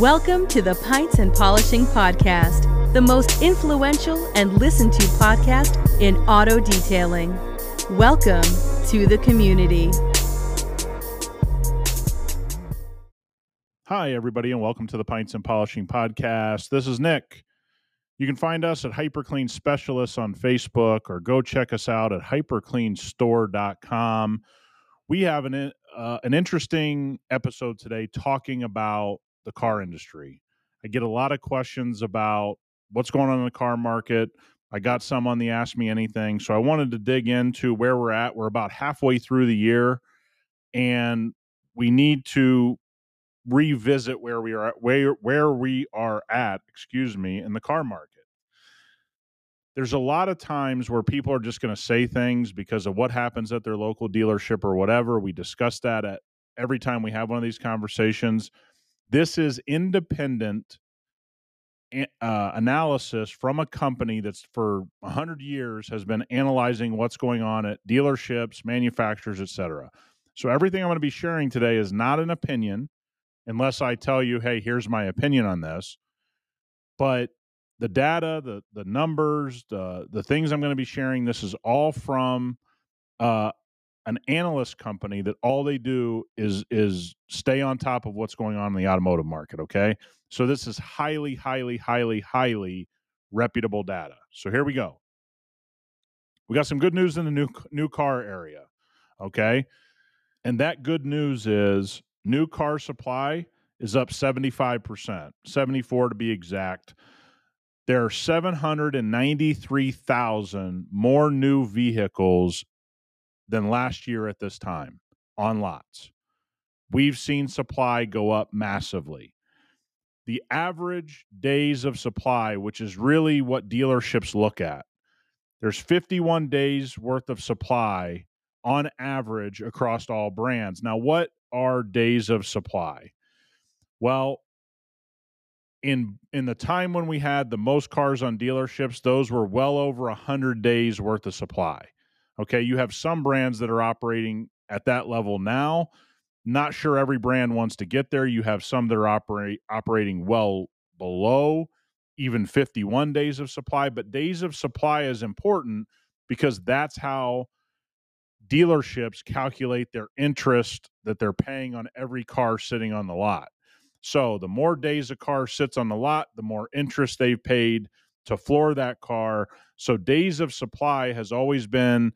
Welcome to the Pints and Polishing Podcast, the most influential and listened to podcast in auto detailing. Welcome to the community. Hi, everybody, and welcome to the Pints and Polishing Podcast. This is Nick. You can find us at HyperClean Specialists on Facebook, or go check us out at hypercleanstore.com. We have an interesting episode today talking about the car industry. I get a lot of questions about what's going on in the car market. I got some on the Ask Me Anything, so I wanted to dig into where we're at. We're about halfway through the year, and we need to revisit where we are at, in the car market. There's a lot of times where people are just going to say things because of what happens at their local dealership or whatever. We discuss that at every time we have one of these conversations. This is independent analysis from a company that's for 100 years has been analyzing what's going on at dealerships, manufacturers, etc. So everything I'm going to be sharing today is not an opinion, unless I tell you, hey, here's my opinion on this. But the data, the numbers, the things I'm going to be sharing, this is all from an analyst company that all they do is stay on top of what's going on in the automotive market, okay? So this is highly, highly, highly, highly reputable data. So here we go. We got some good news in the new car area, okay? And that good news is new car supply is up 75%, 74 to be exact. There are 793,000 more new vehicles than last year at this time on lots. We've seen supply go up massively. The average days of supply, which is really what dealerships look at, there's 51 days worth of supply on average across all brands. Now, what are days of supply? Well, in the time when we had the most cars on dealerships, those were well over 100 days worth of supply. Okay, you have some brands that are operating at that level now. Not sure every brand wants to get there. You have some that are operating well below even 51 days of supply, but days of supply is important because that's how dealerships calculate their interest that they're paying on every car sitting on the lot. So the more days a car sits on the lot, the more interest they've paid to floor that car. So days of supply has always been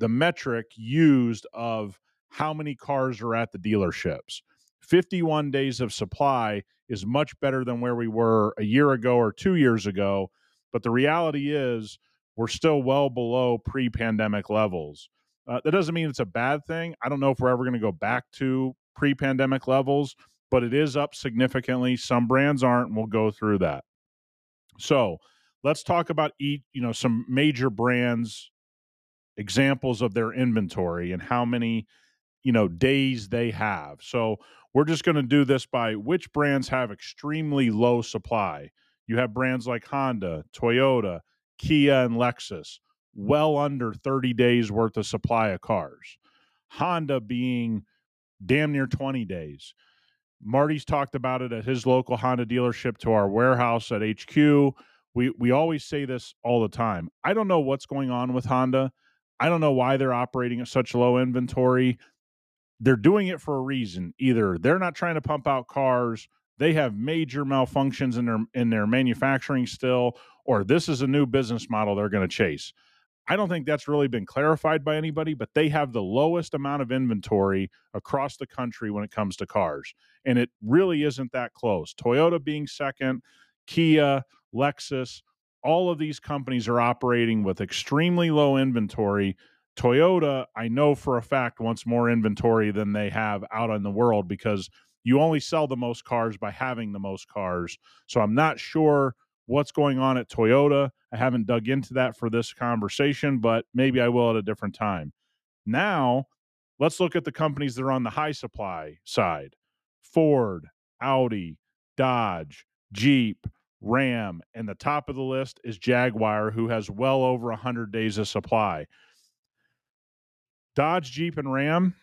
the metric used of how many cars are at the dealerships. 51 days of supply is much better than where we were a year ago or 2 years ago, but the reality is we're still well below pre-pandemic levels. That doesn't mean it's a bad thing. I don't know if we're ever going to go back to pre-pandemic levels, but it is up significantly. Some brands aren't, and we'll go through that. So let's talk about some major brands, examples of their inventory and how many, days they have. So we're just going to do this by which brands have extremely low supply. You have brands like Honda, Toyota, Kia, and Lexus, well under 30 days worth of supply of cars. Honda being damn near 20 days. Marty's talked about it at his local Honda dealership to our warehouse at HQ. We always say this all the time. I don't know what's going on with Honda. I don't know why they're operating at such low inventory. They're doing it for a reason. Either they're not trying to pump out cars, they have major malfunctions in their manufacturing still, or this is a new business model they're going to chase. I don't think that's really been clarified by anybody, but they have the lowest amount of inventory across the country when it comes to cars. And it really isn't that close. Toyota being second, Kia, Lexus, all of these companies are operating with extremely low inventory. Toyota, I know for a fact, wants more inventory than they have out in the world because you only sell the most cars by having the most cars. So I'm not sure what's going on at Toyota. I haven't dug into that for this conversation, but maybe I will at a different time. Now, let's look at the companies that are on the high supply side. Ford, Audi, Dodge, Jeep, Ram, and the top of the list is Jaguar, who has well over 100 days of supply. Dodge, Jeep, and Ram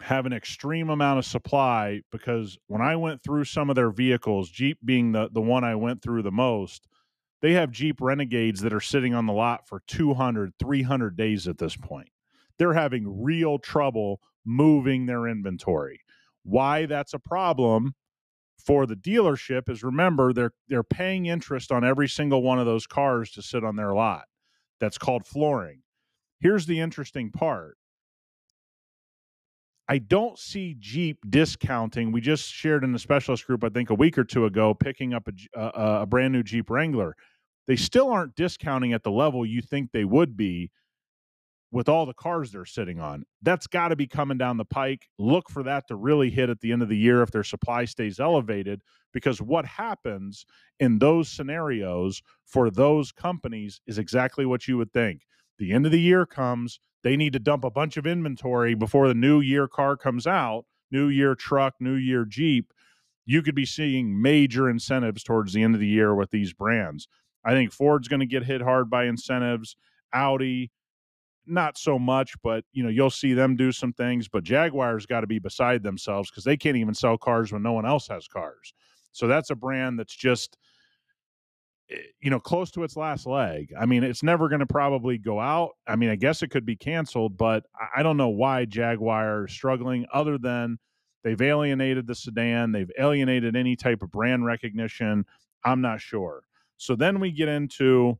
have an extreme amount of supply, because when I went through some of their vehicles, Jeep being the one I went through the most, they have Jeep Renegades that are sitting on the lot for 200, 300 days at this point. They're having real trouble moving their inventory. Why that's a problem for the dealership is, remember, they're paying interest on every single one of those cars to sit on their lot. That's called flooring. Here's the interesting part. I don't see Jeep discounting. We just shared in the specialist group, I think a week or two ago, picking up a brand new Jeep Wrangler. They still aren't discounting at the level you think they would be with all the cars they're sitting on. That's got to be coming down the pike. Look for that to really hit at the end of the year if their supply stays elevated, because what happens in those scenarios for those companies is exactly what you would think. The end of the year comes, they need to dump a bunch of inventory before the new year car comes out, new year truck, new year Jeep. You could be seeing major incentives towards the end of the year with these brands. I think Ford's going to get hit hard by incentives. Audi, not so much, but you know, you'll see them do some things. But Jaguar's got to be beside themselves because they can't even sell cars when no one else has cars. So that's a brand that's just, you know, close to its last leg. I mean, it's never going to probably go out. I mean, I guess it could be canceled, but I don't know why Jaguar is struggling other than they've alienated the sedan. They've alienated any type of brand recognition. I'm not sure. So then we get into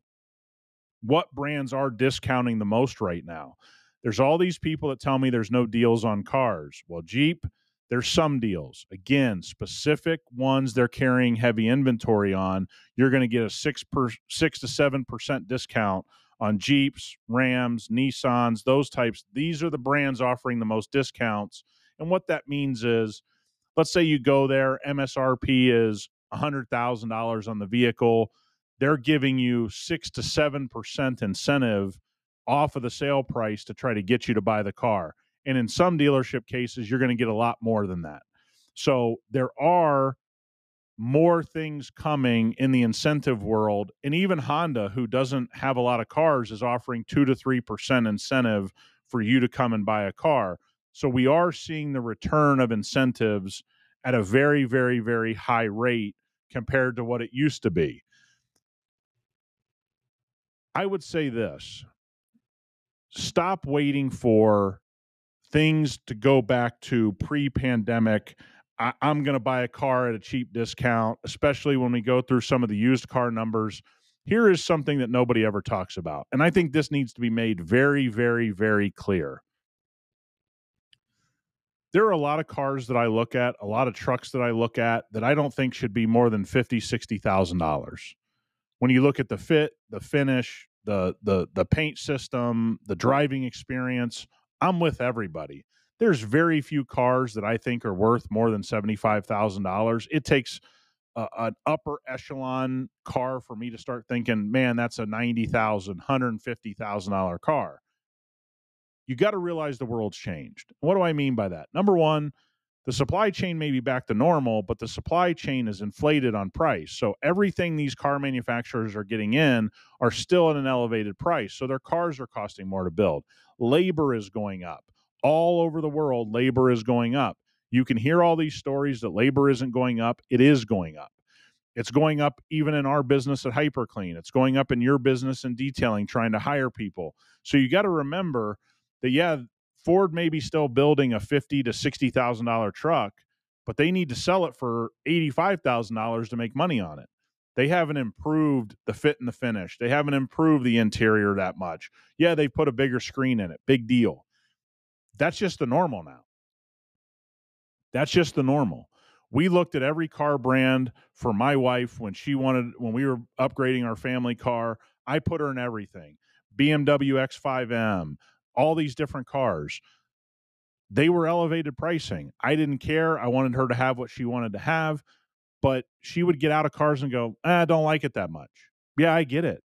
what brands are discounting the most right now. There's all these people that tell me there's no deals on cars. Well, Jeep, there's some deals. Again, specific ones they're carrying heavy inventory on. You're going to get a 6 to 7% discount on Jeeps, Rams, Nissans, those types. These are the brands offering the most discounts. And what that means is, let's say you go there, MSRP is $100,000 on the vehicle. They're giving you 6 to 7% incentive off of the sale price to try to get you to buy the car. And in some dealership cases, you're going to get a lot more than that. So there are more things coming in the incentive world. And even Honda, who doesn't have a lot of cars, is offering 2 to 3% incentive for you to come and buy a car. So we are seeing the return of incentives at a very, very, very high rate compared to what it used to be. I would say this: stop waiting for things to go back to pre-pandemic. I'm going to buy a car at a cheap discount, especially when we go through some of the used car numbers. Here is something that nobody ever talks about, and I think this needs to be made very, very, very clear. There are a lot of cars that I look at, a lot of trucks that I look at that I don't think should be more than $50,000, $60,000. When you look at the fit, the finish, the paint system, the driving experience, I'm with everybody. There's very few cars that I think are worth more than $75,000. It takes an upper echelon car for me to start thinking, man, that's a $90,000, $150,000 car. You got to realize the world's changed. What do I mean by that? Number one, the supply chain may be back to normal, but the supply chain is inflated on price. So everything these car manufacturers are getting in are still at an elevated price. So their cars are costing more to build. Labor is going up. All over the world, labor is going up. You can hear all these stories that labor isn't going up. It is going up. It's going up even in our business at HyperClean. It's going up in your business in detailing, trying to hire people. So you got to remember that, yeah, Ford may be still building a $50,000 to $60,000 truck, but they need to sell it for $85,000 to make money on it. They haven't improved the fit and the finish. They haven't improved the interior that much. Yeah, they've put a bigger screen in it. Big deal. That's just the normal now. That's just the normal. We looked at every car brand for my wife when we were upgrading our family car. I put her in everything. BMW X5M, all these different cars, they were elevated pricing. I didn't care. I wanted her to have what she wanted to have, but she would get out of cars and go, I don't like it that much. Yeah, I get it.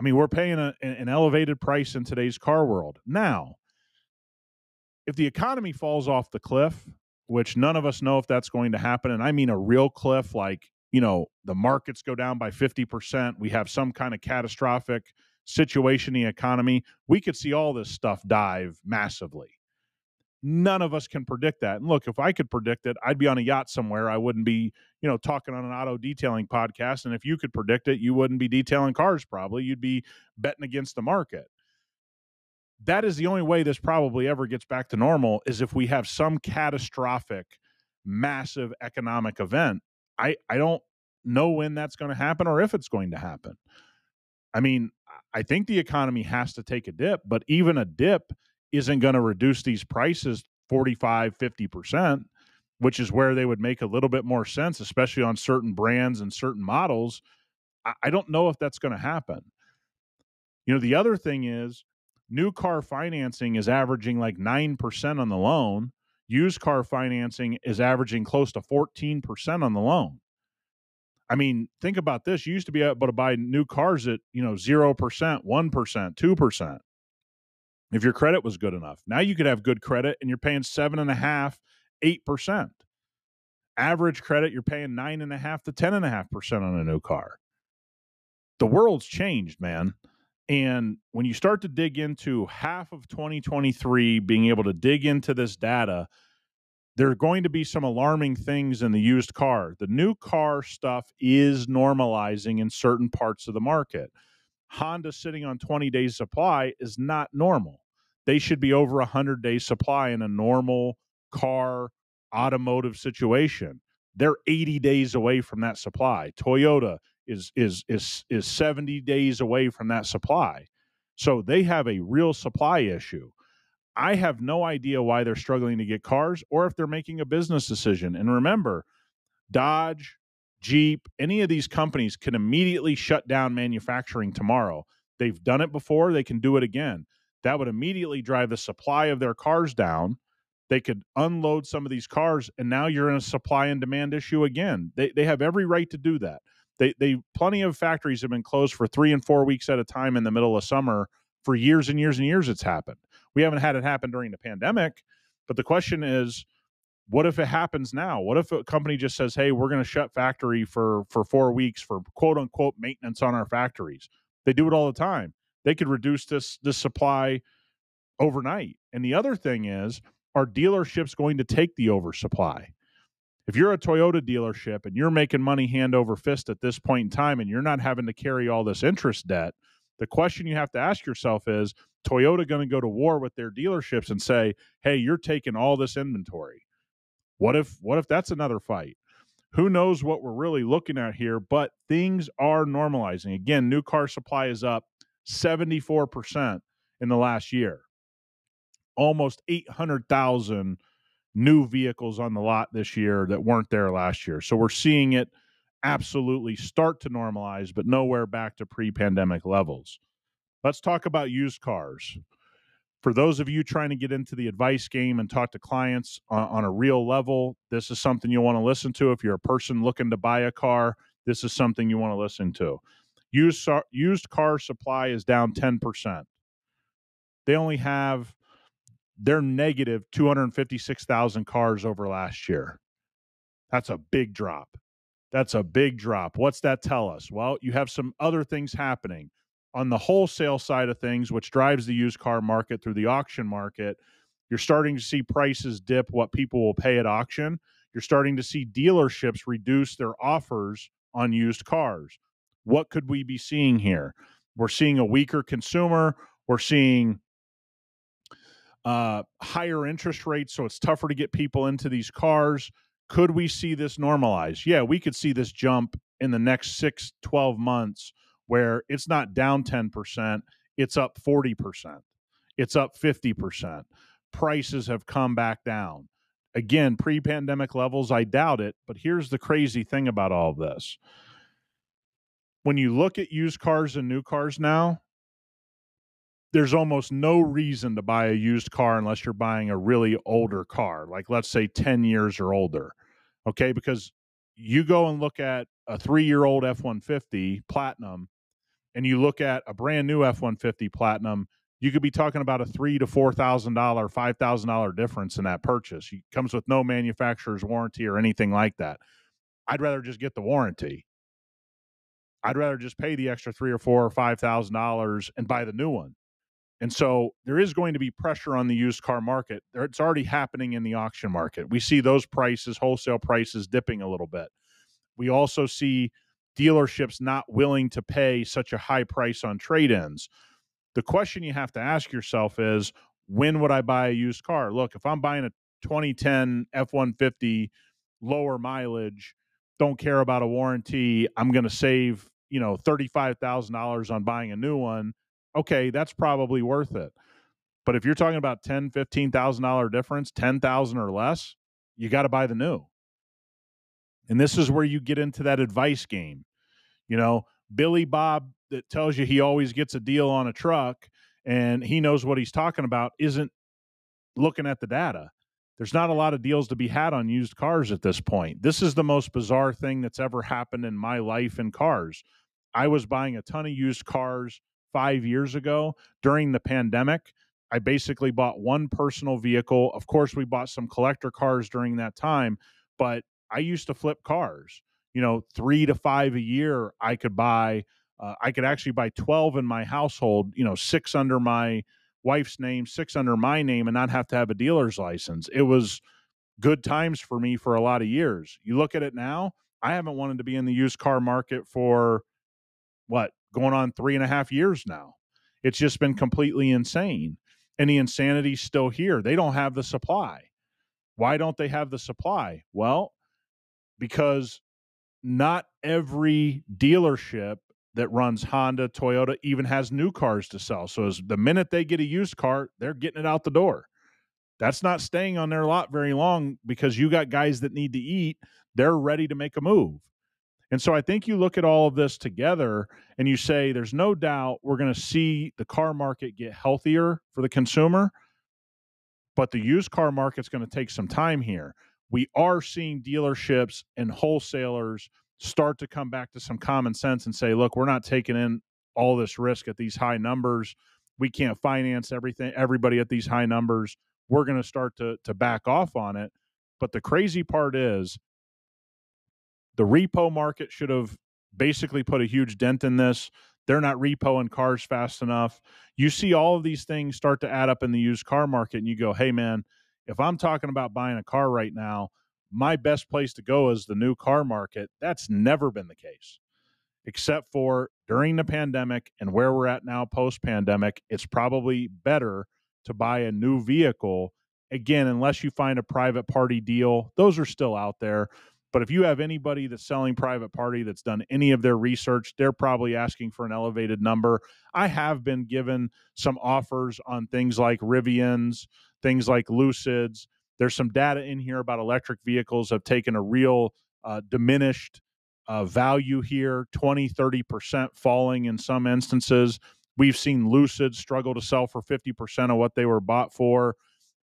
I mean, we're paying an elevated price in today's car world. Now, if the economy falls off the cliff, which none of us know if that's going to happen, and I mean a real cliff, like, you know, the markets go down by 50%, we have some kind of catastrophic situation in the economy, we could see all this stuff dive massively. None of us can predict that. And look, if I could predict it, I'd be on a yacht somewhere. I wouldn't be, you know, talking on an auto detailing podcast. And if you could predict it, you wouldn't be detailing cars probably. You'd be betting against the market. That is the only way this probably ever gets back to normal, is if we have some catastrophic, massive economic event. I don't know when that's going to happen or if it's going to happen. I mean, I think the economy has to take a dip, but even a dip isn't going to reduce these prices 45, 50%, which is where they would make a little bit more sense, especially on certain brands and certain models. I don't know if that's going to happen. You know, the other thing is new car financing is averaging like 9% on the loan. Used car financing is averaging close to 14% on the loan. I mean, think about this. You used to be able to buy new cars at, you know, 0%, 1%, 2%. If your credit was good enough. Now you could have good credit and you're paying 7.5%, 8%. Average credit, you're paying 9.5% to 10.5% on a new car. The world's changed, man. And when you start to dig into half of 2023, being able to dig into this data, there are going to be some alarming things in the used car. The new car stuff is normalizing in certain parts of the market. Honda sitting on 20 days supply is not normal. They should be over 100 days supply in a normal car automotive situation. They're 80 days away from that supply. Toyota is 70 days away from that supply. So they have a real supply issue. I have no idea why they're struggling to get cars or if they're making a business decision. And remember, Dodge, Jeep, any of these companies can immediately shut down manufacturing tomorrow. They've done it before. They can do it again. That would immediately drive the supply of their cars down. They could unload some of these cars, and now you're in a supply and demand issue again. They have every right to do that. They plenty of factories have been closed for 3 and 4 weeks at a time in the middle of summer for years and years and years. It's happened. We haven't had it happen during the pandemic, but the question is, what if it happens now? What if a company just says, hey, we're going to shut factory for 4 weeks for quote unquote maintenance on our factories? They do it all the time. They could reduce this supply overnight. And the other thing is, are dealerships going to take the oversupply? If you're a Toyota dealership and you're making money hand over fist at this point in time, and you're not having to carry all this interest debt, the question you have to ask yourself is, Toyota going to go to war with their dealerships and say, hey, you're taking all this inventory? What if that's another fight? Who knows what we're really looking at here, but things are normalizing. Again, new car supply is up 74% in the last year. Almost 800,000 new vehicles on the lot this year that weren't there last year. So we're seeing it absolutely start to normalize, but nowhere back to pre-pandemic levels. Let's talk about used cars. For those of you trying to get into the advice game and talk to clients on a real level, this is something you'll want to listen to. If you're a person looking to buy a car, this is something you want to listen to. Used car supply is down 10%. They're negative 256,000 cars over last year. That's a big drop. That's a big drop. What's that tell us? Well, you have some other things happening. On the wholesale side of things, which drives the used car market through the auction market, you're starting to see prices dip what people will pay at auction. You're starting to see dealerships reduce their offers on used cars. What could we be seeing here? We're seeing a weaker consumer. We're seeing higher interest rates, so it's tougher to get people into these cars. Could we see this normalize? Yeah, we could see this jump in the next 6, 12 months, where it's not down 10%, it's up 40%, it's up 50%. Prices have come back down. Again, pre-pandemic levels, I doubt it, but here's the crazy thing about all of this. When you look at used cars and new cars now, there's almost no reason to buy a used car unless you're buying a really older car, like let's say 10 years or older, okay? Because you go and look at a 3-year-old F-150 Platinum, and you look at a brand new F-150 Platinum, you could be talking about a $3,000 to $4,000, $5,000 difference in that purchase. It comes with no manufacturer's warranty or anything like that. I'd rather just get the warranty. I'd rather just pay the extra $3,000 or $4,000 or $5,000 and buy the new one. And so there is going to be pressure on the used car market. It's already happening in the auction market. We see those prices, wholesale prices, dipping a little bit. We also see dealerships not willing to pay such a high price on trade-ins. The question you have to ask yourself is, when would I buy a used car? Look, if I'm buying a 2010 F-150, lower mileage, don't care about a warranty, I'm going to save, you know, $35,000 on buying a new one. Okay, that's probably worth it. But if you're talking about $10,000, $15,000 difference, $10,000 or less, you got to buy the new. And this is where you get into that advice game. You know, Billy Bob that tells you he always gets a deal on a truck and he knows what he's talking about isn't looking at the data. There's not a lot of deals to be had on used cars at this point. This is the most bizarre thing that's ever happened in my life in cars. I was buying a ton of used cars 5 years ago during the pandemic. I basically bought one personal vehicle. Of course, we bought some collector cars during that time, but I used to flip cars, you know, 3 to 5 a year. I could buy, I could actually buy 12 in my household, you know, 6 under my wife's name, 6 under my name, and not have to have a dealer's license. It was good times for me for a lot of years. You look at it now, I haven't wanted to be in the used car market for what, going on 3.5 years now. It's just been completely insane. And the insanity's still here. They don't have the supply. Why don't they have the supply? Well, because not every dealership that runs Honda, Toyota, even has new cars to sell. So as the minute they get a used car, they're getting it out the door. That's not staying on their lot very long because you got guys that need to eat. They're ready to make a move. And so I think you look at all of this together and you say, there's no doubt we're going to see the car market get healthier for the consumer, but the used car market's going to take some time here. We are seeing dealerships and wholesalers start to come back to some common sense and say, look, we're not taking in all this risk at these high numbers. We can't finance everybody at these high numbers. We're going to start to back off on it. But the crazy part is the repo market should have basically put a huge dent in this. They're not repoing cars fast enough. You see all of these things start to add up in the used car market and you go, hey man, if I'm talking about buying a car right now, my best place to go is the new car market. That's never been the case, except for during the pandemic and where we're at now post-pandemic. It's probably better to buy a new vehicle. Again, unless you find a private party deal, those are still out there. But if you have anybody that's selling private party that's done any of their research, they're probably asking for an elevated number. I have been given some offers on things like Rivians, things like Lucids. There's some data in here about electric vehicles have taken a real diminished value here, 20, 30% falling in some instances. We've seen Lucid struggle to sell for 50% of what they were bought for.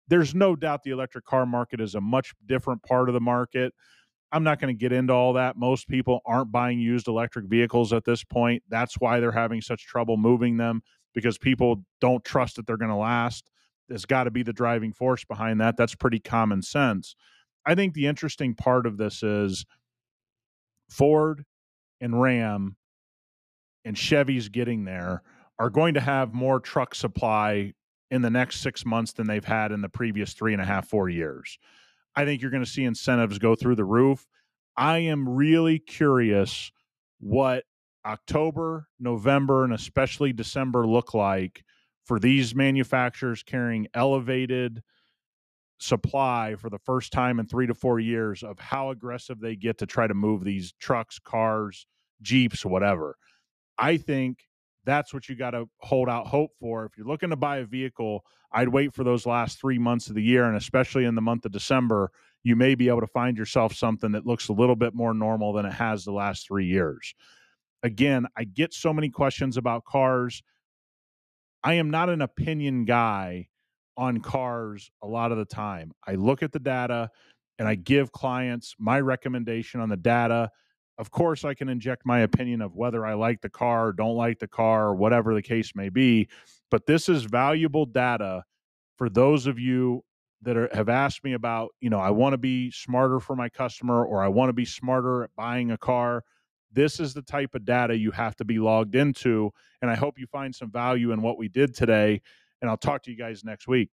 There's no doubt the electric car market is a much different part of the market. I'm not going to get into all that. Most people aren't buying used electric vehicles at this point. That's why they're having such trouble moving them, because people don't trust that they're going to last. There's got to be the driving force behind that. That's pretty common sense. I think the interesting part of this is Ford and Ram and Chevy's getting there are going to have more truck supply in the next 6 months than they've had in the previous 3.5, 4 years. I think you're going to see incentives go through the roof. I am really curious what October, November, and especially December look like for these manufacturers carrying elevated supply for the first time in 3 to 4 years, of how aggressive they get to try to move these trucks, cars, Jeeps, whatever. I think that's what you got to hold out hope for. If you're looking to buy a vehicle, I'd wait for those last 3 months of the year, and especially in the month of December, you may be able to find yourself something that looks a little bit more normal than it has the last 3 years. Again, I get so many questions about cars. I am not an opinion guy on cars a lot of the time. I look at the data and I give clients my recommendation on the data. Of course, I can inject my opinion of whether I like the car or don't like the car or whatever the case may be, but this is valuable data for those of you that have asked me about, you know, I want to be smarter for my customer, or I want to be smarter at buying a car. This is the type of data you have to be logged into, and I hope you find some value in what we did today. and I'll talk to you guys next week.